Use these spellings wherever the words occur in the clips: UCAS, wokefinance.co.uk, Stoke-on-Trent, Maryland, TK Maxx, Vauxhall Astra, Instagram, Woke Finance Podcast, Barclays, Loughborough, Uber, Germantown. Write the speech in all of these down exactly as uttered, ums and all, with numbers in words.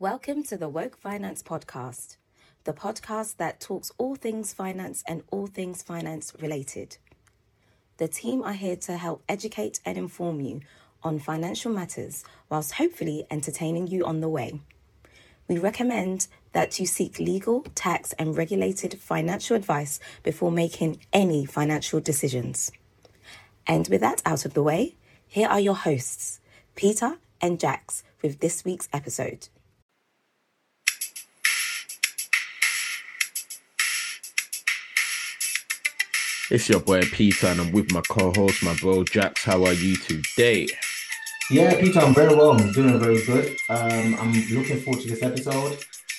Welcome to the Woke Finance Podcast, the podcast that talks all things finance and all things finance related. The team are here to help educate and inform you on financial matters, whilst hopefully entertaining you on the way. We recommend that you seek legal, tax, and regulated financial advice before making any financial decisions. And with that out of the way, here are your hosts, Peter and Jax, with this week's episode. It's your boy Peter, and I'm with my co-host, my bro Jax. How are you today? Yeah, Peter, I'm very well. I'm doing very good. Um, I'm looking forward to this episode.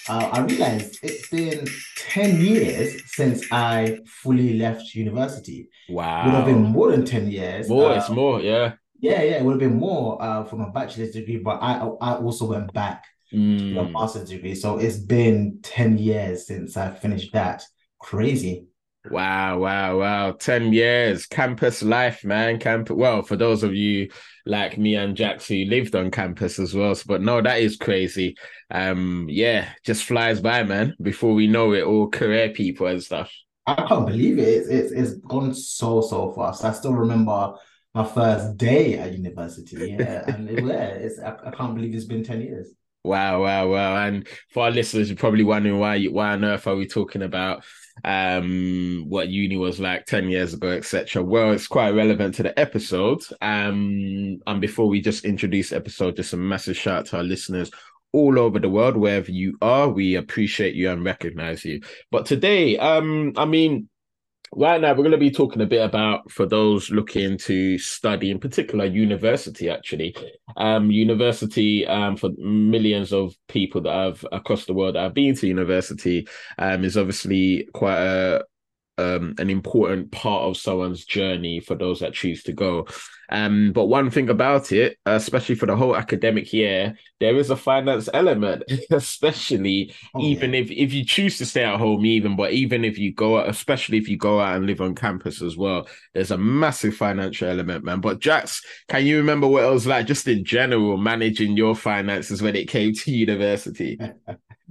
Uh, I realised it's been ten years since I fully left university. Wow. It would have been more than ten years. More, um, it's more, yeah. Yeah, yeah, it would have been more uh, for my bachelor's degree, but I, I also went back mm. to my master's degree. So it's been ten years since I finished that. Crazy. Wow, wow, wow. ten years. Campus life, man. Camp- well, for those of you like me and Jax who lived on campus as well. But no, that is crazy. Um, yeah, just flies by, man. Before we know it, all career people and stuff. I can't believe it. It's, it's, it's gone so, so fast. I still remember my first day at university. Yeah, and it, yeah, it's, I, I can't believe it's been ten years. Wow, wow, wow. And for our listeners, you're probably wondering why, why on earth are we talking about um what uni was like ten years ago, etc. Well, it's quite relevant to the episode, um and before we just introduce the episode, just a massive shout out to our listeners all over the world, wherever you are. We appreciate you and recognize you. But today, um I mean, right now we're going to be talking a bit about, for those looking to study, in particular university, actually. Um, university, um, for millions of people that have across the world that have been to university, um, is obviously quite a, um, an important part of someone's journey for those that choose to go. Um, but one thing about it, especially for the whole academic year, there is a finance element, especially oh, even yeah. if, if you choose to stay at home, even, but even if you go out, especially if you go out and live on campus as well, there's a massive financial element, man. But Jax, can you remember what it was like just in general, managing your finances when it came to university?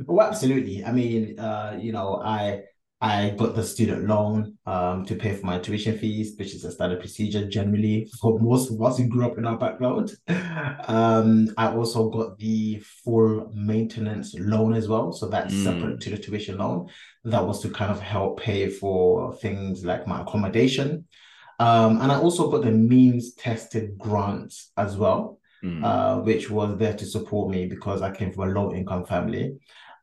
Well, absolutely. I mean, uh, you know, I... I got the student loan um, to pay for my tuition fees, which is a standard procedure generally for most of us who grew up in our background. Um, I also got the full maintenance loan as well. So that's mm. separate to the tuition loan. That was to kind of help pay for things like my accommodation. Um, and I also got the means tested grants as well, mm. uh, which was there to support me because I came from a low income family.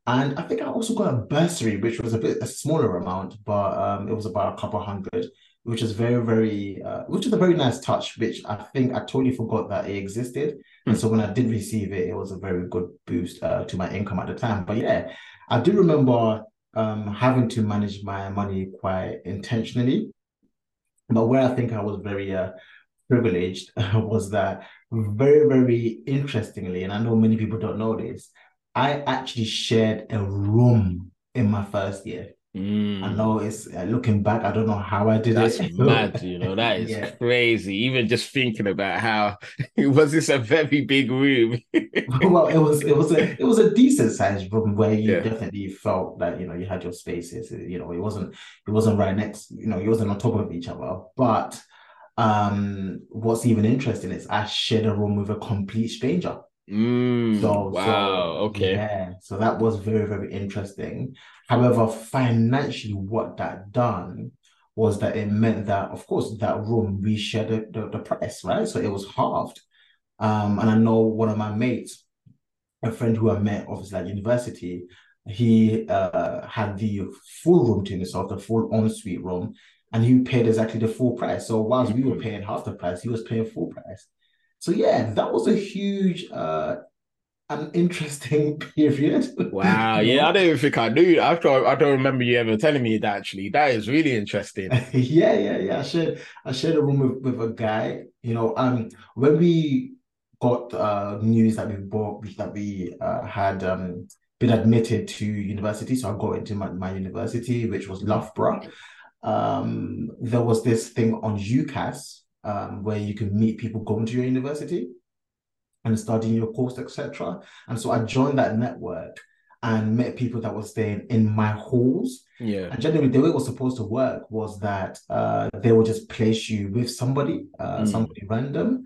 And I think I also got a bursary, which was a bit a smaller amount, but um, it was about a couple hundred, which is very, very, uh, which is a very nice touch, which I think I totally forgot that it existed. And so when I did receive it, it was a very good boost uh, to my income at the time. But yeah, I do remember um, having to manage my money quite intentionally. But where I think I was very uh, privileged was that very, very interestingly, and I know many people don't know this, I actually shared a room in my first year. Mm. I know it's uh, looking back, I don't know how I did That's it. That's mad, you know, that is yeah. crazy. Even just thinking about how it was this a very big room. Well, it was it was a it was a decent sized room where you yeah. definitely felt that, you know, you had your spaces. You know, it wasn't it wasn't right next, you know, it wasn't on top of each other. But um, what's even interesting is I shared a room with a complete stranger. Mm, so, wow, so, okay. Yeah, so that was very, very interesting. However, financially, what that done was that it meant that, of course, that room, we shared the, the, the price, right? So it was halved. Um, and I know one of my mates, a friend who I met, obviously, at university, he uh, had the full room to himself, the full ensuite room, and he paid exactly the full price. So whilst mm-hmm. we were paying half the price, he was paying full price. So yeah, that was a huge, uh, an interesting period. Wow, yeah, I don't even think I knew. I don't, I don't remember you ever telling me that. Actually, that is really interesting. yeah, yeah, yeah. I shared, I shared a room with, with a guy. You know, um, when we got uh, news that we bought, that we uh, had um, been admitted to university, so I got into my, my university, which was Loughborough. Um, there was this thing on U C A S. Um, where you can meet people going to your university. and studying your course, et cetera. And so I joined that network and met people that were staying in my halls. Yeah. And generally, the way it was supposed to work was that uh, they would just place you with somebody, uh, mm. somebody random.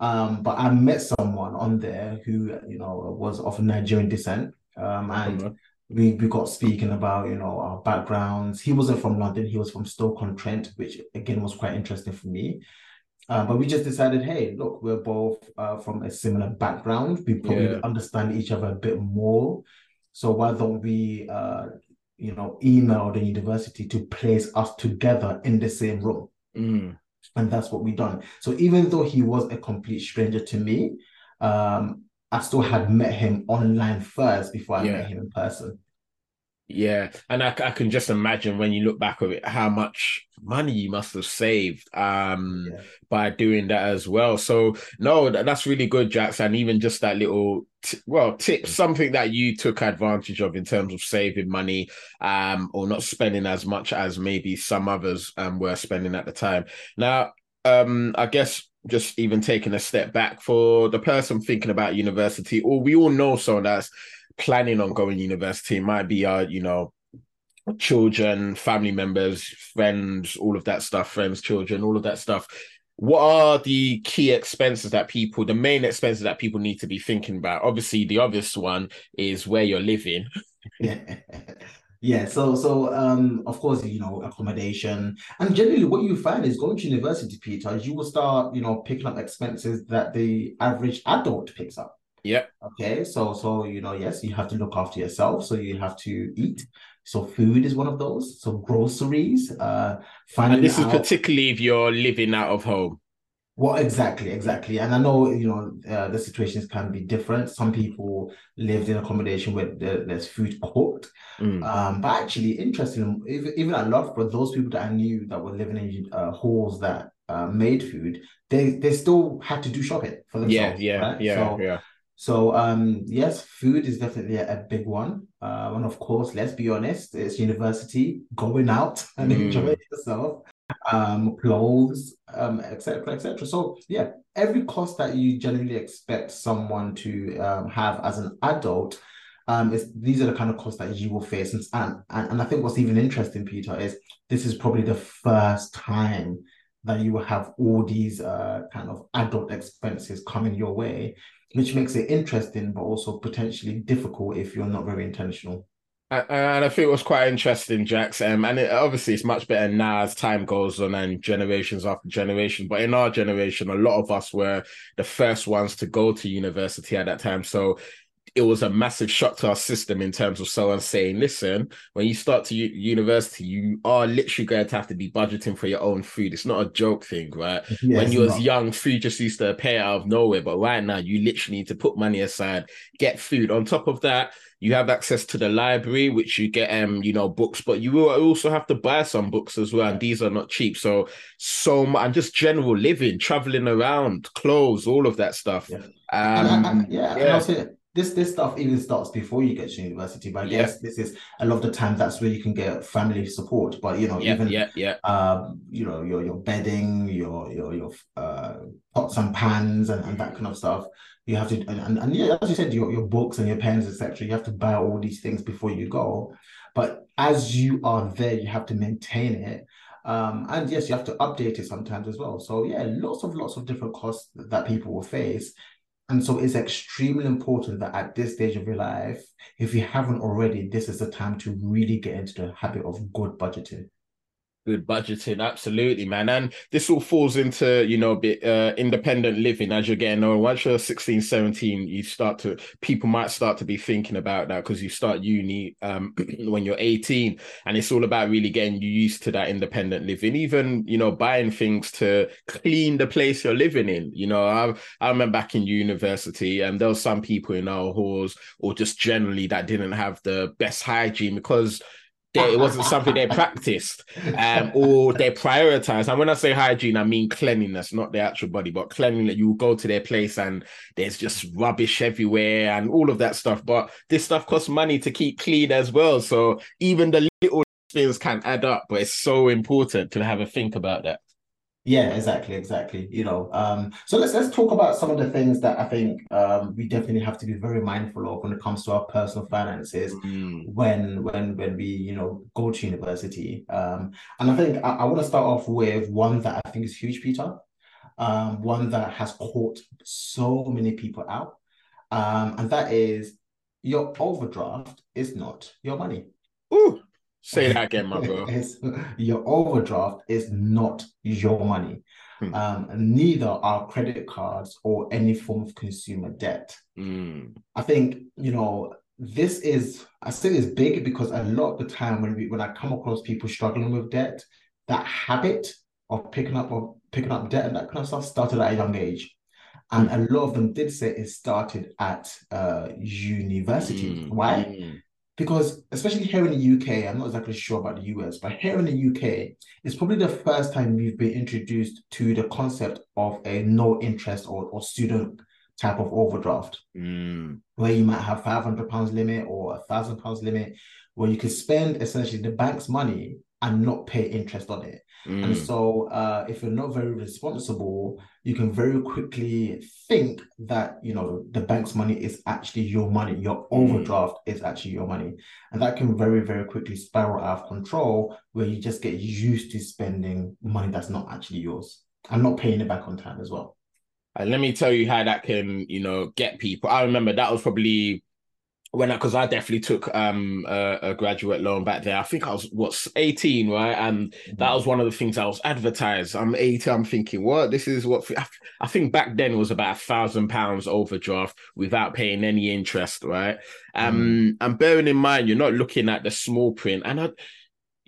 Um, but I met someone on there who, you know, was of Nigerian descent. Um, and mm-hmm. we, we got speaking about, you know, our backgrounds. He wasn't from London. He was from Stoke-on-Trent, which, again, was quite interesting for me. Uh, but we just decided, hey, look, we're both uh, from a similar background. We probably yeah. understand each other a bit more. So why don't we, uh, you know, email the university to place us together in the same room? Mm. And that's what we done. So even though he was a complete stranger to me, um, I still had met him online first before I yeah. met him in person. Yeah, and I, I can just imagine when you look back on it, how much money you must have saved um, yeah. by doing that as well. So, no, that, that's really good, Jax. And even just that little, t- well, tip, something that you took advantage of in terms of saving money um, or not spending as much as maybe some others um, were spending at the time. Now, um, I guess just even taking a step back for the person thinking about university, or we all know someone that's planning on going to university. It might be our, you know, children, family members, friends, all of that stuff, friends, children, all of that stuff. What are the key expenses that people, the main expenses that people need to be thinking about? Obviously, the obvious one is where you're living. Yeah. Yeah, so so um, of course, you know, accommodation, and generally what you find is going to university, Peter, you will start, you know, picking up expenses that the average adult picks up. Yeah. Okay. So, so, you know, yes, you have to look after yourself. So you have to eat. So food is one of those. So groceries. Uh, finding and this is out... particularly if you're living out of home. Well, exactly, exactly. And I know, you know, uh, the situations can be different. Some people lived in accommodation where the, there's food cooked. Mm. Um, but actually, interesting, even, even at Loughborough, those people that I knew that were living in uh, halls that uh, made food, they, they still had to do shopping for themselves. Yeah, yeah, right? yeah, so, yeah. So, um, yes, food is definitely a, a big one. Uh, and of course, let's be honest, it's university, going out and mm. enjoying yourself, um, clothes, um, et cetera, et cetera. So, yeah, every cost that you generally expect someone to um, have as an adult, um, is, these are the kind of costs that you will face. And, and, and I think what's even interesting, Peter, is this is probably the first time that you will have all these uh, kind of adult expenses coming your way, which makes it interesting, but also potentially difficult if you're not very intentional. And I think it was quite interesting, Jax. Um, and it, obviously it's much better now as time goes on and generations after generation. But in our generation, a lot of us were the first ones to go to university at that time. So it was a massive shock to our system in terms of someone saying, listen, when you start to u- university, you are literally going to have to be budgeting for your own food. It's not a joke thing, right? Yeah, when you was young, food just used to appear out of nowhere. But right now, you literally need to put money aside, get food. On top of that, you have access to the library, which you get, um, you know, books, but you will also have to buy some books as well. And these are not cheap. So, so much, and just general living, traveling around, clothes, all of that stuff. Yeah. Um, and, and, and, yeah, yeah. And also, This this stuff even starts before you get to university, but I yeah. guess this is a lot of the time that's where you can get family support. But you know, yeah, even yeah, yeah. Um, you know, your your bedding, your your your uh, pots and pans, and, and that kind of stuff. You have to, and, and, and yeah, as you said, your, your books and your pens, et cetera. You have to buy all these things before you go. But as you are there, you have to maintain it. Um, and yes, you have to update it sometimes as well. So yeah, lots of lots of different costs that people will face. And so it's extremely important that at this stage of your life, if you haven't already, this is the time to really get into the habit of good budgeting. Good budgeting, absolutely, man. And this all falls into, you know, a bit uh, independent living as you're getting older. Once you're sixteen, seventeen, you start to, people might start to be thinking about that because you start uni um, when you're eighteen. And it's all about really getting used to that independent living, even, you know, buying things to clean the place you're living in. You know, I, I remember back in university and there were some people in our halls or just generally that didn't have the best hygiene because they, it wasn't something they practiced um, or they prioritized. And when I say hygiene, I mean cleanliness, not the actual body, but cleanliness. You go to their place and there's just rubbish everywhere and all of that stuff. But this stuff costs money to keep clean as well. So even the little things can add up, but it's so important to have a think about that. Yeah, exactly, exactly. You know, um, so let's let's talk about some of the things that I think um, we definitely have to be very mindful of when it comes to our personal finances mm. when when when we you know go to university. Um, and I think I, I want to start off with one that I think is huge, Peter. Um, one that has caught so many people out, um, and that is your overdraft is not your money. Ooh. Say that again, my bro. Your overdraft is not your money. Hmm. Um, neither are credit cards or any form of consumer debt. Mm. I think, you know, this is, I say it's big because a lot of the time when we, when I come across people struggling with debt, that habit of picking up or picking up debt and that kind of stuff started at a young age. And mm. a lot of them did say it started at uh, university. Mm. Why? Mm. Because especially here in the U K, I'm not exactly sure about the U S, but here in the U K, it's probably the first time we've been introduced to the concept of a no interest or, or student type of overdraft, mm. where you might have five hundred pounds limit or one thousand pounds limit, where you can spend essentially the bank's money and not pay interest on it. Mm. And so uh, if you're not very responsible, you can very quickly think that, you know, the bank's money is actually your money. Your overdraft mm. is actually your money. And that can very, very quickly spiral out of control, where you just get used to spending money that's not actually yours and not paying it back on time as well. And let me tell you how that can, you know, get people. I remember that was probably when I, because I definitely took um a, a graduate loan back there. I think I was, what, eighteen, right? And mm-hmm. that was one of the things I was advertised. I'm eighteen, I'm thinking, what? This is what... I, I think back then it was about a thousand pounds overdraft without paying any interest, right? Mm-hmm. Um, and bearing in mind, you're not looking at the small print. And I...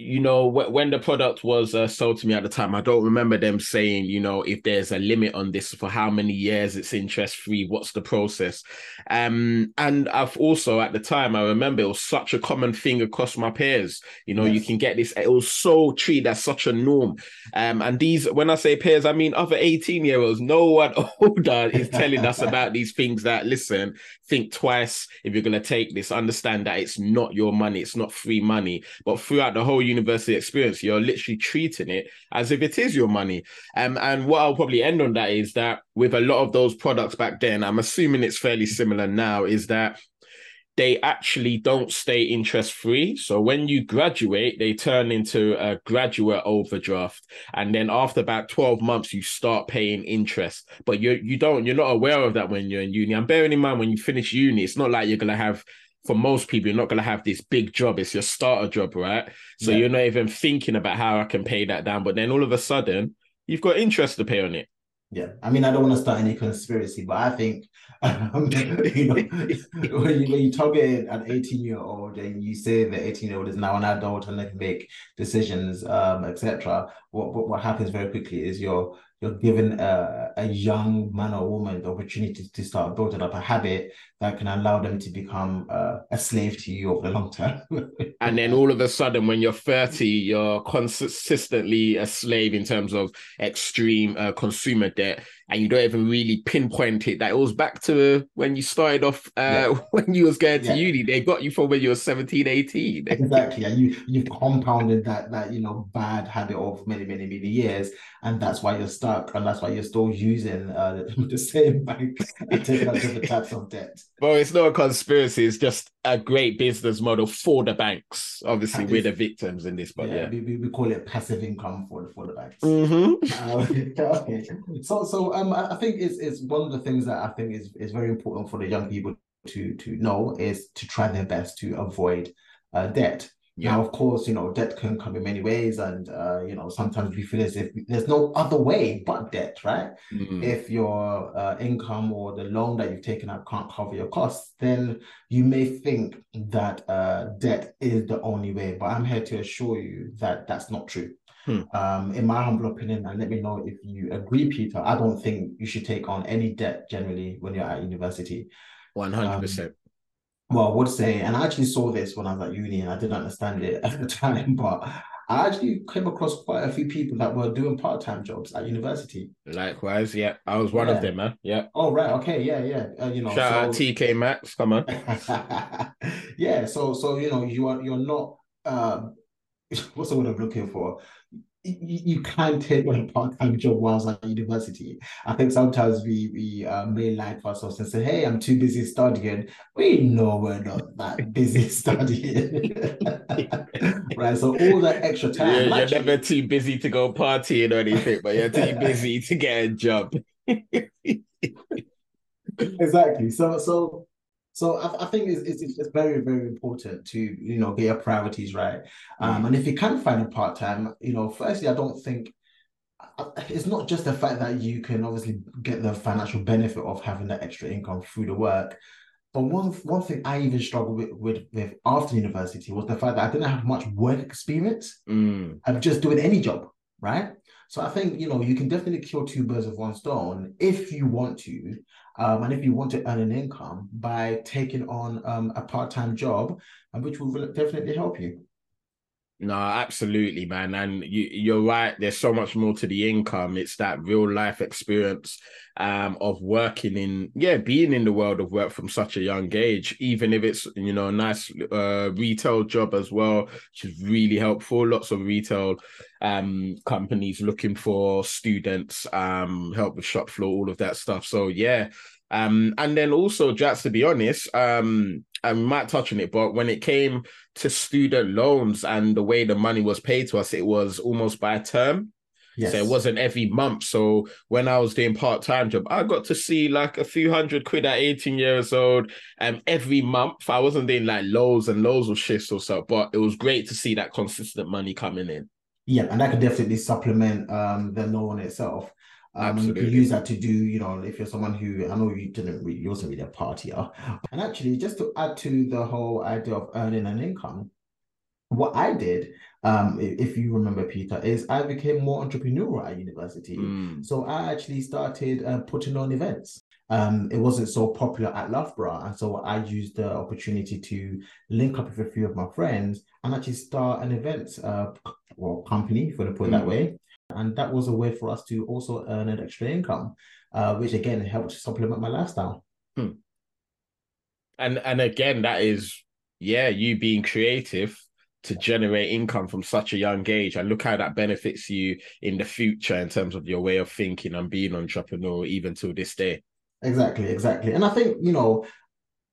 You know, when the product was uh, sold to me at the time, I don't remember them saying, you know, if there's a limit on this for how many years it's interest free, what's the process? Um, and I've also at the time, I remember it was such a common thing across my peers. You know, yes. you can get this. It was so treated as such a norm. Um, and these, when I say peers, I mean other eighteen year olds. No one older is telling us about these things that, listen, think twice if you're going to take this, understand that it's not your money, it's not free money. But throughout the whole university experience, you're literally treating it as if it is your money. Um, and what I'll probably end on that is that with a lot of those products back then, I'm assuming it's fairly similar now, is that they actually don't stay interest-free. So when you graduate, they turn into a graduate overdraft. And then after about twelve months, you start paying interest. But you you don't, you're not aware of that when you're in uni. And bearing in mind, when you finish uni, it's not like you're going to have... For most people, you're not going to have this big job. It's your starter job, right? So yeah. you're not even thinking about how I can pay that down. But then all of a sudden, you've got interest to pay on it. Yeah. I mean, I don't want to start any conspiracy, but I think, um, you know, when, you, when you target an eighteen-year-old and you say the eighteen-year-old is now an adult and they can make decisions, um, et cetera, what, what, what happens very quickly is you're, you're giving a, a young man or woman the opportunity to start building up a habit that can allow them to become uh, a slave to you over the long term. And then all of a sudden, when you're thirty, you're consistently a slave in terms of extreme uh, consumer debt, and you don't even really pinpoint it. That it was back to when you started off, uh, yeah. when you was going to yeah. uni. They got you from when you were seventeen, eighteen. Exactly. And you, you've compounded that, that, you know, bad habit of many, many, many years. And that's why you're stuck. And that's why you're still using uh, the same bank and taking out different types of debt. Well, it's not a conspiracy. It's just a great business model for the banks. Obviously, we're the victims in this, but yeah. yeah. We, we call it passive income for, for the banks. Mm-hmm. Uh, okay. So, so, Um, I think it's, it's one of the things that I think is, is very important for the young people to, to know is to try their best to avoid uh, debt. Yeah. Now, of course, you know, debt can come in many ways. And, uh, you know, sometimes we feel as if there's no other way but debt, right? Mm-hmm. If your uh, income or the loan that you've taken out can't cover your costs, then you may think that uh, debt is the only way. But I'm here to assure you that that's not true. Hmm. Um, in my humble opinion, and let me know if you agree, Peter, I don't think you should take on any debt generally when you're at university. one hundred percent. Um, well, I would say, and I actually saw this when I was at uni and I didn't understand it at the time, but I actually came across quite a few people that were doing part-time jobs at university. Likewise, yeah. I was one yeah. of them, man. Yeah. Oh, right. Okay. Yeah, yeah. Uh, you know, shout so... out T K Maxx. Come on. yeah. So, so you know, you are, you're not... Uh, what's the word I'm looking for? you can take on a part-time job whilst at university. I think sometimes we we uh, may lie to ourselves and say, hey, I'm too busy studying. We know we're not that busy studying. Right, so all that extra time. Yeah, like, you're never too busy to go partying or anything, but you're too busy to get a job. Exactly. So, so, so I, I think it's, it's it's very, very important to, you know, get your priorities right. Um, mm-hmm. And if you can find a part-time, you know, firstly, I don't think, it's not just the fact that you can obviously get the financial benefit of having that extra income through the work. But one one thing I even struggled with, with, with after university was the fact that I didn't have much work experience. Mm. I'm just doing any job, right? So I think, you know, you can definitely kill two birds with one stone if you want to, um, and if you want to earn an income by taking on um, a part-time job, which will definitely help you. No, absolutely, man. And you, you're right. There's so much more to the income. It's that real life experience um, of working in, yeah, being in the world of work from such a young age, even if it's, you know, a nice uh, retail job as well, which is really helpful. Lots of retail um, companies looking for students, um, help with shop floor, all of that stuff. So, yeah. Um, and then also, Jats, to be honest, um, I might touch on it, but when it came to student loans and the way the money was paid to us, it was almost by term. Yes. So it wasn't every month. So when I was doing part-time job, I got to see like a few hundred quid at eighteen years old. And um, every month I wasn't doing like loads and loads of shifts or so, but it was great to see that consistent money coming in. Yeah, and that could definitely supplement um, the loan itself. Um, you can use that to do, you know, if you're someone who, I know you didn't really, you wasn't really a partier. And actually, just to add to the whole idea of earning an income, what I did, um, if you remember, Peter, is I became more entrepreneurial at university. Mm. So I actually started uh, putting on events. Um, it wasn't so popular at Loughborough, and so I used the opportunity to link up with a few of my friends and actually start an event uh, or company, if you want to put it mm. that way. And that was a way for us to also earn an extra income, uh, which again helped supplement my lifestyle. Hmm. And and again, that is, yeah, you being creative to generate income from such a young age. And look how that benefits you in the future in terms of your way of thinking and being entrepreneurial even to this day. Exactly, exactly. And I think, you know,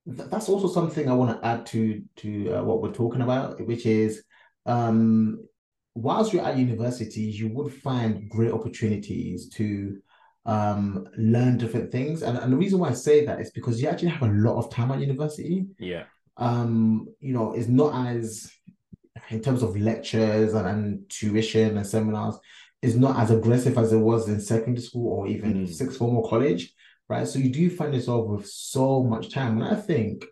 th- that's also something I want to add to, to uh, what we're talking about, which is, um, whilst you're at university, you would find great opportunities to um, learn different things. And, and the reason why I say that is because you actually have a lot of time at university. Yeah. Um, you know, it's not as, in terms of lectures and, and tuition and seminars, it's not as aggressive as it was in secondary school or even mm-hmm. sixth form or college, right? So you do find yourself with so much time. And I think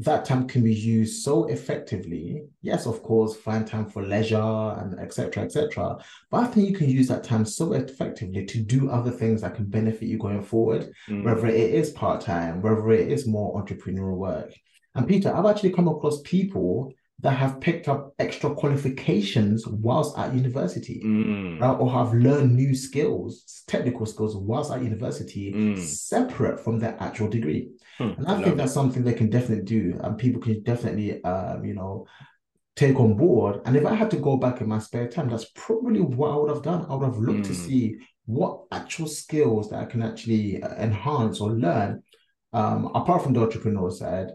that time can be used so effectively. Yes, of course, find time for leisure and et cetera, et cetera. But I think you can use that time so effectively to do other things that can benefit you going forward, mm. whether it is part-time, whether it is more entrepreneurial work. And Peter, I've actually come across people that have picked up extra qualifications whilst at university, mm. right? Or have learned new skills, technical skills whilst at university, mm. separate from their actual degree. Hmm, and I, I think that's it. Something they can definitely do, and people can definitely, um, you know, take on board. And if I had to go back in my spare time, that's probably what I would have done. I would have looked mm. to see what actual skills that I can actually enhance or learn, um, apart from the entrepreneur side,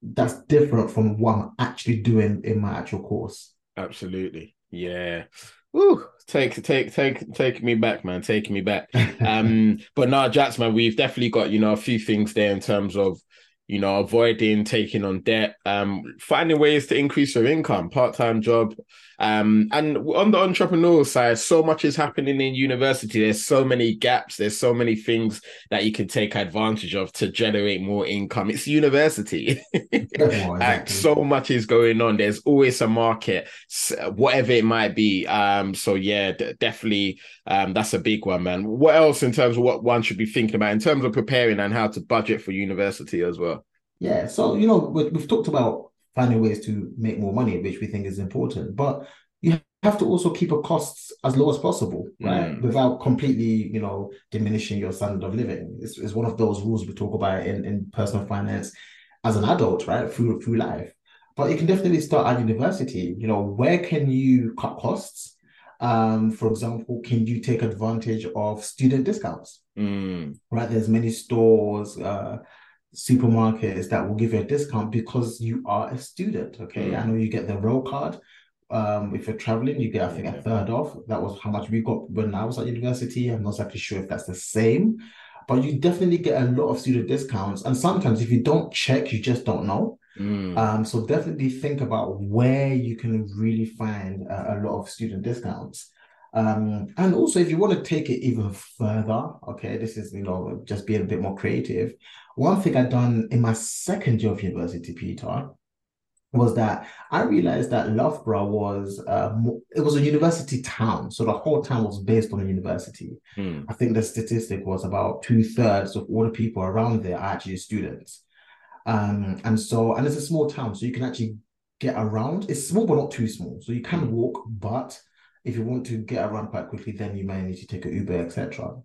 that's different from what I'm actually doing in my actual course. Absolutely. Yeah. Woo. Take, take, take, take me back, man. Take me back. Um, but no, Jats, man, we've definitely got, you know, a few things there in terms of, you know, avoiding taking on debt, um, finding ways to increase your income, part-time job. Um, and on the entrepreneurial side, so much is happening in university. There's so many gaps. There's so many things that you can take advantage of to generate more income. It's university. And so much is going on. There's always a market, whatever it might be. Um, so yeah, d- definitely um, that's a big one, man. What else in terms of what one should be thinking about in terms of preparing and how to budget for university as well? Yeah, so, you know, we've talked about finding ways to make more money, which we think is important, but you have to also keep your costs as low as possible, right? Mm. Without completely, you know, diminishing your standard of living. It's, it's one of those rules we talk about in, in personal finance as an adult, right? Through, through life. But you can definitely start at university. You know, where can you cut costs? Um, for example, can you take advantage of student discounts? Mm. Right, there's many stores, uh, supermarkets that will give you a discount because you are a student. Okay, mm. I know you get the rail card. Um, if you're traveling, you get I think yeah. a third off. That was how much we got when I was at university. I'm not exactly sure if that's the same, but you definitely get a lot of student discounts. And sometimes, if you don't check, you just don't know. Mm. Um, so definitely think about where you can really find a, a lot of student discounts. Um, and also, if you want to take it even further, okay, this is, you know, just being a bit more creative. One thing I'd done in my second year of university, Peter, was that I realized that Loughborough was, uh, it was a university town. So the whole town was based on a university. Mm. I think the statistic was about two thirds of all the people around there are actually students. Um, and so, and it's a small town, so you can actually get around. It's small, but not too small. So you can walk, but if you want to get around quite quickly, then you may need to take an Uber, et cetera.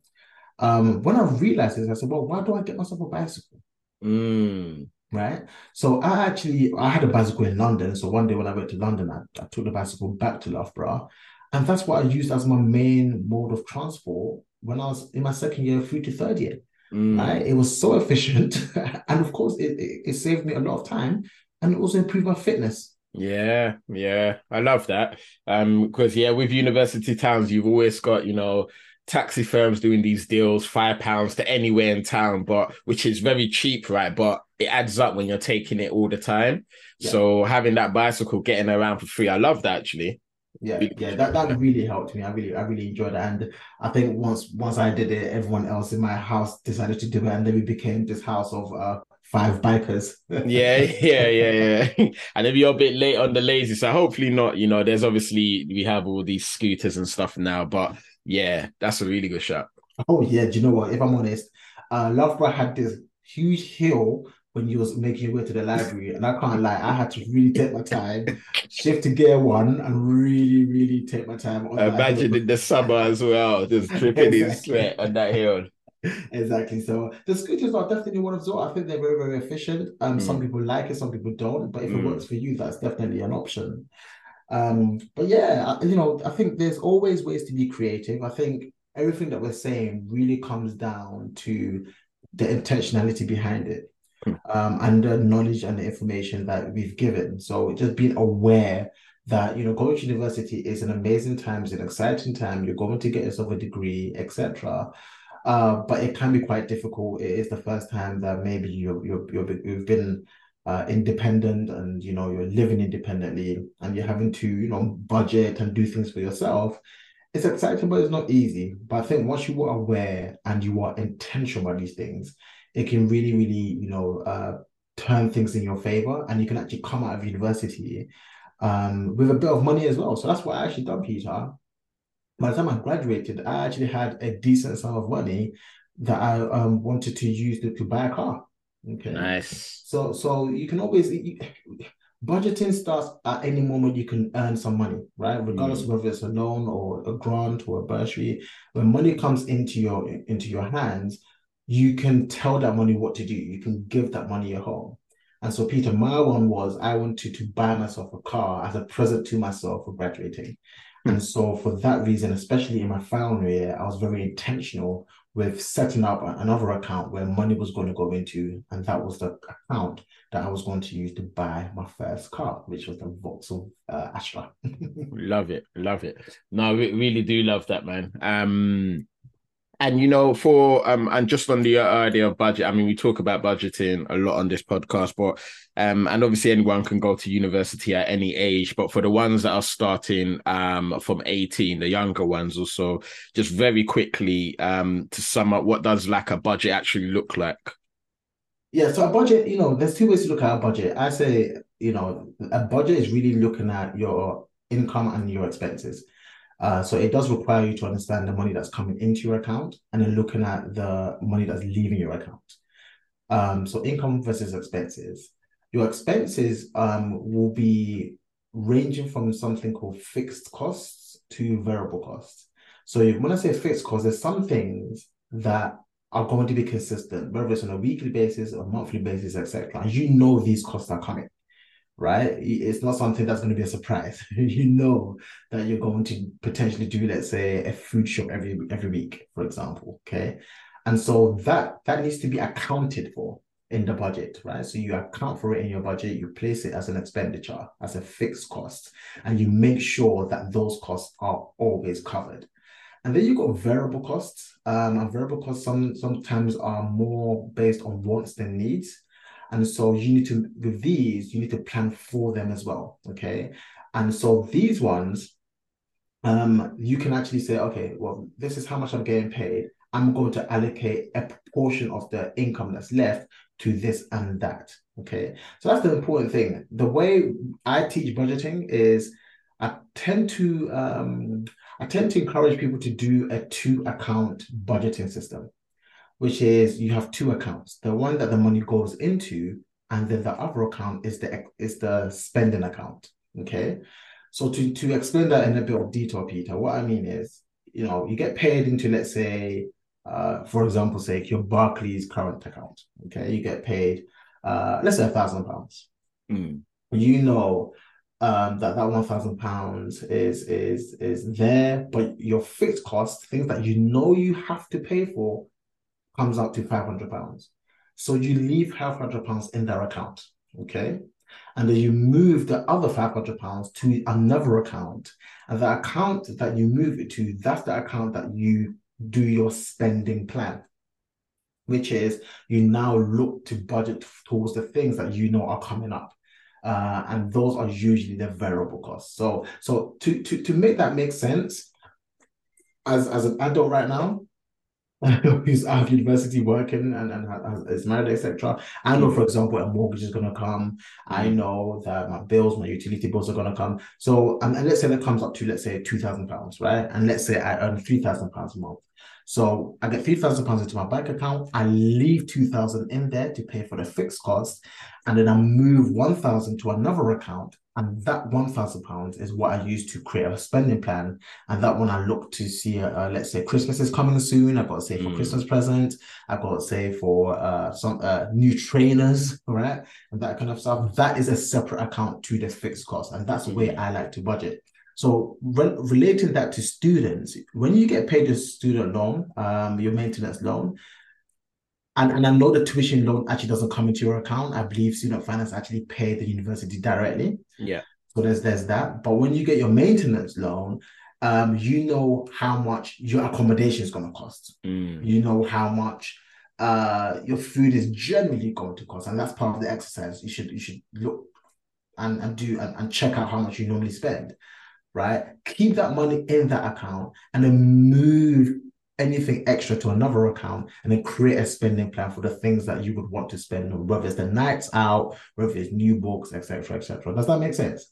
Um, when I realized this, I said, well, why do I get myself a bicycle? Mm. Right? So I actually, I had a bicycle in London. So one day when I went to London, I, I took the bicycle back to Loughborough. And that's what I used as my main mode of transport when I was in my second year through to third year. Mm. Right? It was so efficient. And of course, it, it, it saved me a lot of time and it also improved my fitness. Yeah, yeah. I love that. Um, because, yeah, with university towns, you've always got, you know, taxi firms doing these deals, five pounds to anywhere in town, but which is very cheap, right? But it adds up when you're taking it all the time. Yeah. So having that bicycle, getting around for free, I love that, actually. Yeah, yeah, that, that really helped me. I really, I really enjoyed it. And I think once once I did it, everyone else in my house decided to do it. And then we became this house of uh, five bikers. yeah, yeah, yeah, yeah. And if you're a bit late on the lazy, so hopefully not, you know, there's obviously, we have all these scooters and stuff now, but yeah, that's a really good shot. Oh, yeah. Do you know what? If I'm honest, uh, Loughborough had this huge hill when you was making your way to the library. And I can't lie, I had to really take my time, shift to gear one, and really, really take my time. On Imagine that in the summer as well, just dripping exactly. in sweat on that hill. Exactly. So the scooters are definitely one of those. I think they're very, very efficient. Um, mm. Some people like it, some people don't. But if mm. it works for you, that's definitely an option. Um, but yeah, you know, I think there's always ways to be creative. I think everything that we're saying really comes down to the intentionality behind it. Um, and the knowledge and the information that we've given. So just being aware that, you know, going to university is an amazing time, it's an exciting time, you're going to get yourself a degree, et cetera. Uh, but it can be quite difficult. It is the first time that maybe you're, you're, you're, you've been uh, independent and, you know, you're living independently and you're having to, you know, budget and do things for yourself. It's exciting, but it's not easy. But I think once you are aware and you are intentional about these things, it can really, really, you know, uh, turn things in your favor, and you can actually come out of university um, with a bit of money as well. So that's what I actually done, Peter. By the time I graduated, I actually had a decent sum of money that I um, wanted to use to, to buy a car. Okay. Nice. So, so you can always you, budgeting starts at any moment you can earn some money, right? Regardless mm. of whether it's a loan or a grant or a bursary, when money comes into your into your hands, you can tell that money what to do. You can give that money a home. And so, Peter, my one was I wanted to buy myself a car as a present to myself for graduating. And so for that reason, especially in my final year, I was very intentional with setting up another account where money was going to go into. And that was the account that I was going to use to buy my first car, which was the Vauxhall uh, Astra. Love it. Love it. No, we really do love that, man. Um... And, you know, for um, and just on the idea of budget, I mean, we talk about budgeting a lot on this podcast, but um, and obviously anyone can go to university at any age. But for the ones that are starting um, from eighteen, the younger ones also, just very quickly um, to sum up, what does like a budget actually look like? Yeah, so a budget, you know, there's two ways to look at a budget. I say, you know, a budget is really looking at your income and your expenses. Uh, so it does require you to understand the money that's coming into your account and then looking at the money that's leaving your account. Um, so income versus expenses. Your expenses um, will be ranging from something called fixed costs to variable costs. So when I say fixed costs, there's some things that are going to be consistent, whether it's on a weekly basis or monthly basis, et cetera. And you know these costs are coming. right? It's not something that's going to be a surprise. You know that you're going to potentially do, let's say, a food shop every every week, for example, okay? And so that that needs to be accounted for in the budget, right? So you account for it in your budget, you place it as an expenditure, as a fixed cost, and you make sure that those costs are always covered. And then you've got variable costs. Um, and variable costs some, sometimes are more based on wants than needs. And so you need to, with these, you need to plan for them as well, okay? And so these ones, um, you can actually say, okay, well, this is how much I'm getting paid. I'm going to allocate a proportion of the income that's left to this and that, okay? So that's the important thing. The way I teach budgeting is I tend to... Um, I tend to encourage people to do a two-account budgeting system, which is you have two accounts. The one that the money goes into, and then the other account is the is the spending account, okay? So to, to explain that in a bit of detail, Peter, what I mean is, you know, you get paid into, let's say, uh, for example's sake, your Barclays current account, okay? You get paid, uh, let's say, one thousand pounds. Mm. You know... Um, that that one thousand pounds is is is there, but your fixed cost, things that you know you have to pay for, comes out to five hundred pounds. So you leave five hundred pounds in their account, okay? And then you move the other five hundred pounds to another account. And the account that you move it to, that's the account that you do your spending plan, which is you now look to budget towards the things that you know are coming up. Uh, and those are usually the variable costs. So, so to to to make that make sense, as as an adult right now, who's out of university working and and has, is married, et cetera. I know, for example, a mortgage is going to come. I know that my bills, my utility bills are going to come. So, and, and let's say that comes up to, let's say, two thousand pounds, right? And let's say I earn three thousand pounds a month. So I get three thousand pounds into my bank account. I leave two thousand in there to pay for the fixed cost. And then I move one thousand to another account. And that one thousand pounds is what I use to create a spending plan. And that one I look to see, uh, let's say Christmas is coming soon. I've got to save for mm. Christmas presents. I've got to save for uh, some uh, new trainers, right? And that kind of stuff. That is a separate account to the fixed cost. And that's the way I like to budget. So re- relating that to students, when you get paid your student loan, um, your maintenance loan, and, and I know the tuition loan actually doesn't come into your account. I believe student finance actually pay the university directly. Yeah. So there's there's that. But when you get your maintenance loan, um, you know how much your accommodation is going to cost. Mm. You know how much uh, your food is generally going to cost. And that's part of the exercise. You should you should look and, and do and, and check out how much you normally spend. Right? Keep that money in that account and then move anything extra to another account and then create a spending plan for the things that you would want to spend on, whether it's the nights out, whether it's new books, et cetera, et cetera. Does that make sense?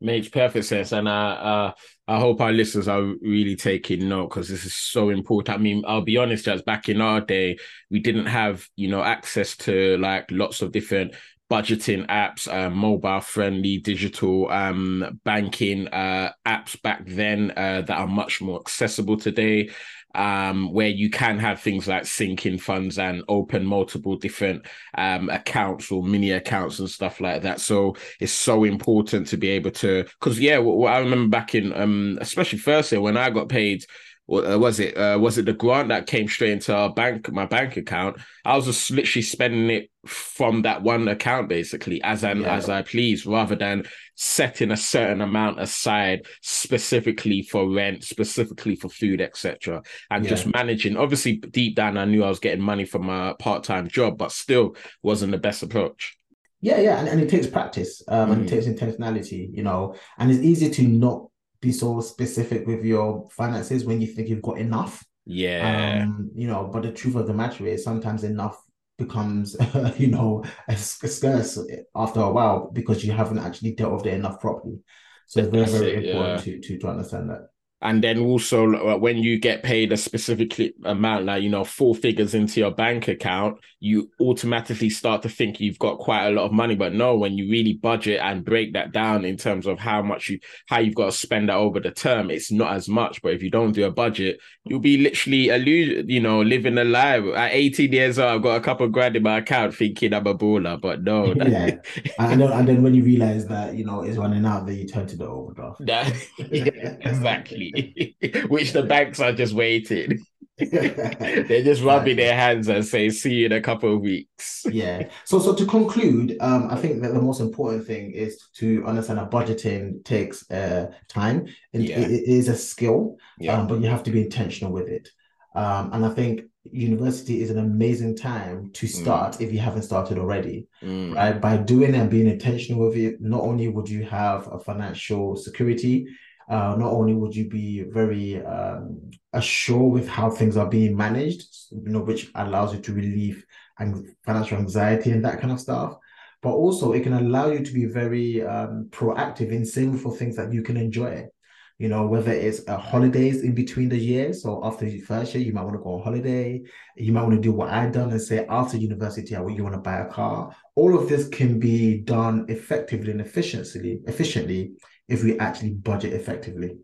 Makes perfect sense. And uh, uh, I hope our listeners are really taking note because this is so important. I mean, I'll be honest, just back in our day, we didn't have, you know, access to like lots of different budgeting apps, uh, mobile friendly, digital um, banking uh, apps back then uh, that are much more accessible today, um, where you can have things like sinking funds and open multiple different um, accounts or mini accounts and stuff like that. So it's so important to be able to, because yeah, what, what I remember back in, um, especially first year when I got paid, or was it uh, was it the grant that came straight into our bank, my bank account? I was just literally spending it from that one account, basically, as an, yeah. as I please, rather than setting a certain amount aside specifically for rent, specifically for food, et cetera. And yeah. just managing. Obviously, deep down, I knew I was getting money from my part-time job, but still wasn't the best approach. Yeah, yeah, and, and it takes practice, um, mm. and it takes intentionality, you know, and it's easy to not be so specific with your finances when you think you've got enough. Yeah. Um, you know, but the truth of the matter is sometimes enough becomes, uh, you know, scarce after a while because you haven't actually dealt with it enough properly. So it's very, very important yeah. to, to, to understand that. And then also, uh, when you get paid a specific amount, like, you know, four figures into your bank account, you automatically start to think you've got quite a lot of money. But no, when you really budget and break that down in terms of how much you, how you've got to spend that over the term, it's not as much. But if you don't do a budget, you'll be literally, allude, you know, living a lie. At eighteen years old, I've got a couple grand in my account thinking I'm a baller, but no. Yeah. and, then, and then when you realize that, you know, it's running out, then you turn to the overdraft. Yeah, exactly. Which the banks are just waiting. They're just rubbing their hands and saying, see you in a couple of weeks. Yeah. So so to conclude, um, I think that the most important thing is to understand that budgeting takes uh, time. It, yeah. it, it is a skill, yeah. um, but you have to be intentional with it. Um, and I think university is an amazing time to start mm. if you haven't started already. Mm. Right? By doing and being intentional with it, not only would you have a financial security, Uh, not only would you be very um, assured with how things are being managed, you know, which allows you to relieve and financial anxiety and that kind of stuff, but also it can allow you to be very um, proactive in saving for things that you can enjoy. You know, whether it's uh, holidays in between the years, so after your first year, you might want to go on holiday. You might want to do what I've done and say after university, I you want to buy a car. All of this can be done effectively and efficiently. Efficiently. If we actually budget effectively.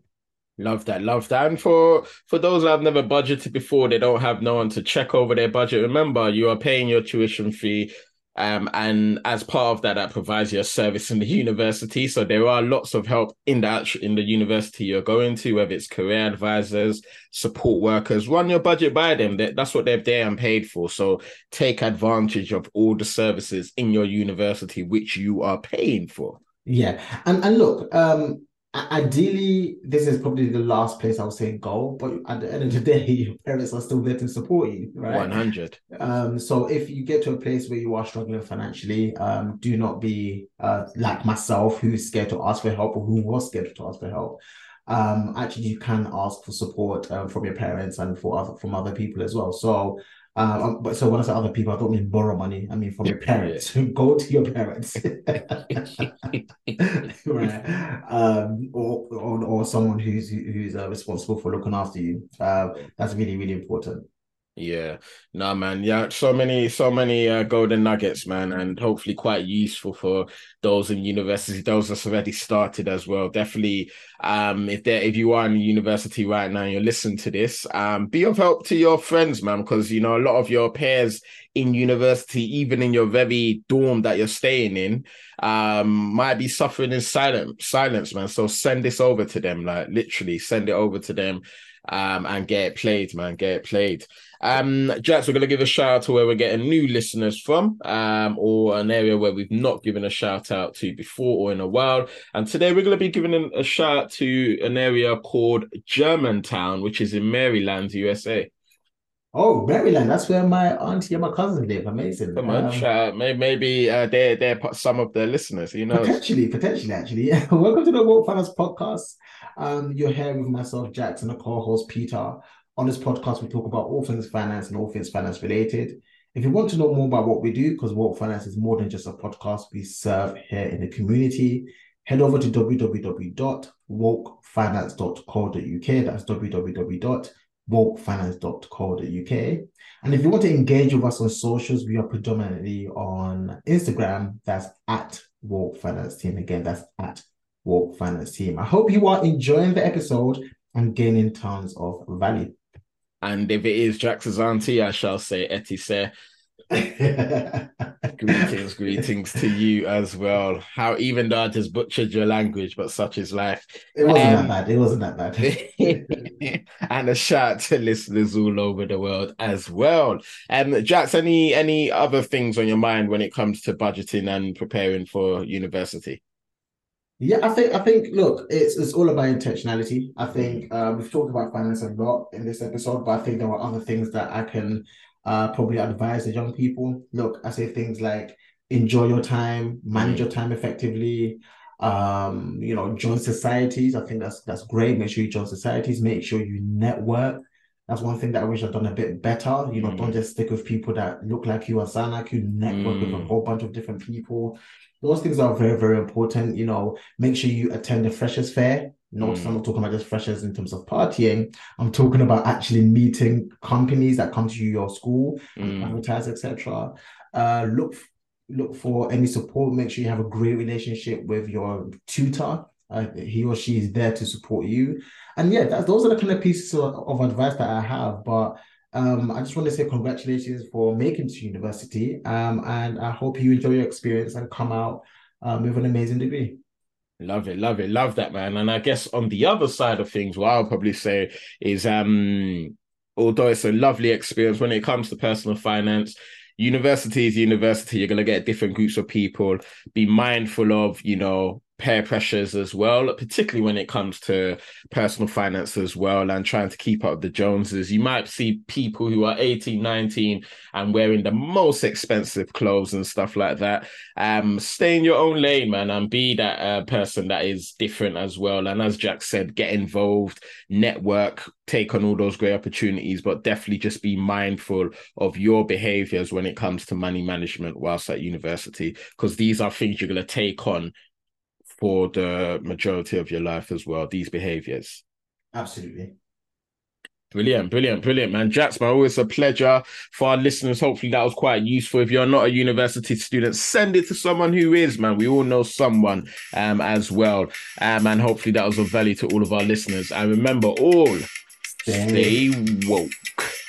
Love that, love that. And for, for those that have never budgeted before, they don't have no one to check over their budget. Remember, you are paying your tuition fee. Um, and as part of that, that provides your service in the university. So there are lots of help in the, in the university you're going to, whether it's career advisors, support workers. Run your budget by them. That's what they're there and paid for. So take advantage of all the services in your university, which you are paying for. Yeah. And and look, um, ideally, this is probably the last place I would say go, but at the end of the day, your parents are still there to support you, right? one hundred. Um, so if you get to a place where you are struggling financially, um, do not be uh, like myself, who's scared to ask for help or who was scared to ask for help. Um, actually, you can ask for support uh, from your parents and for other, from other people as well. So Um, but so when I say other people, I don't mean borrow money. I mean from your parents. Go to your parents, right? Um, or, or or someone who's who's uh, responsible for looking after you. Uh, that's really really important. Yeah, nah, man. Yeah, so many, so many uh, golden nuggets, man, and hopefully quite useful for those in university, those that's already started as well. Definitely, um, if there, if you are in university right now and you're listening to this, um, be of help to your friends, man, because you know a lot of your peers in university, even in your very dorm that you're staying in, um, might be suffering in silence, silence, man. So send this over to them, like literally send it over to them. Um, and get it played, man, get it played. Um, Jax, we're going to give a shout out to where we're getting new listeners from, um, or an area where we've not given a shout out to before or in a while. And today we're going to be giving a shout out to an area called Germantown, which is in Maryland, U S A. Oh, Maryland, that's where my auntie and my cousin live. Amazing. Come on, um, uh, maybe, maybe uh, they're, they're some of the listeners, you know. Potentially, potentially, actually. Welcome to the Woke Finance Podcast. Um, you're here with myself, Jax, and a co-host, Peter. On this podcast, we talk about all things finance and all things finance related. If you want to know more about what we do, because Woke Finance is more than just a podcast, we serve here in the community. Head over to w w w dot woke finance dot co dot u k. That's w w w dot woke finance dot co dot u k. woke finance dot co dot u k. And if you want to engage with us on socials, we are predominantly on Instagram. That's at Woke Finance Team. Again, that's at Woke Finance Team. I hope you are enjoying the episode and gaining tons of value. And if it is Jax's auntie, I shall say Etise. greetings, greetings to you as well. How even though I just butchered your language, but such is life. It wasn't um, that bad. It wasn't that bad. And a shout to listeners all over the world as well. Um, Jax, any any other things on your mind when it comes to budgeting and preparing for university? Yeah, I think I think look, it's it's all about intentionality. I think uh, we've talked about finance a lot in this episode, but I think there are other things that I can. Uh, probably advise the young people. Look, I say things like enjoy your time, manage your time effectively. Um, you know, join societies. I think that's that's great. Make sure you join societies. Make sure you network. That's one thing that I wish I'd done a bit better. You know, mm. don't just stick with people that look like you or sound like you. Network mm. with a whole bunch of different people. Those things are very, very important. You know, make sure you attend the freshers fair. Not, mm. I'm not talking about just freshers in terms of partying. I'm talking about actually meeting companies that come to your school, mm. advertise, et cetera. Uh, look, look for any support. Make sure you have a great relationship with your tutor. Uh, he or she is there to support you. And yeah, that's, those are the kind of pieces of, of advice that I have. But um, I just want to say congratulations for making it to university. Um, and I hope you enjoy your experience and come out um, with an amazing degree. Love it, love it, love that, man. And I guess on the other side of things, what I'll probably say is, um, although it's a lovely experience, when it comes to personal finance, university is university. You're going to get different groups of people. Be mindful of, you know, peer pressures as well, particularly when it comes to personal finance as well, and trying to keep up the Joneses. You might see people who are eighteen, nineteen and wearing the most expensive clothes and stuff like that. Um, stay in your own lane, man, and be that uh, person that is different as well. And as Jack said, get involved, network, take on all those great opportunities, but definitely just be mindful of your behaviors when it comes to money management whilst at university, because these are things you're going to take on for the majority of your life as well, these behaviours. Absolutely. Brilliant, brilliant, brilliant, man. Jax, man, always a pleasure. For our listeners, hopefully that was quite useful. If you're not a university student, send it to someone who is, man. We all know someone um, as well. Um, and hopefully that was of value to all of our listeners. And remember all, stay, stay woke.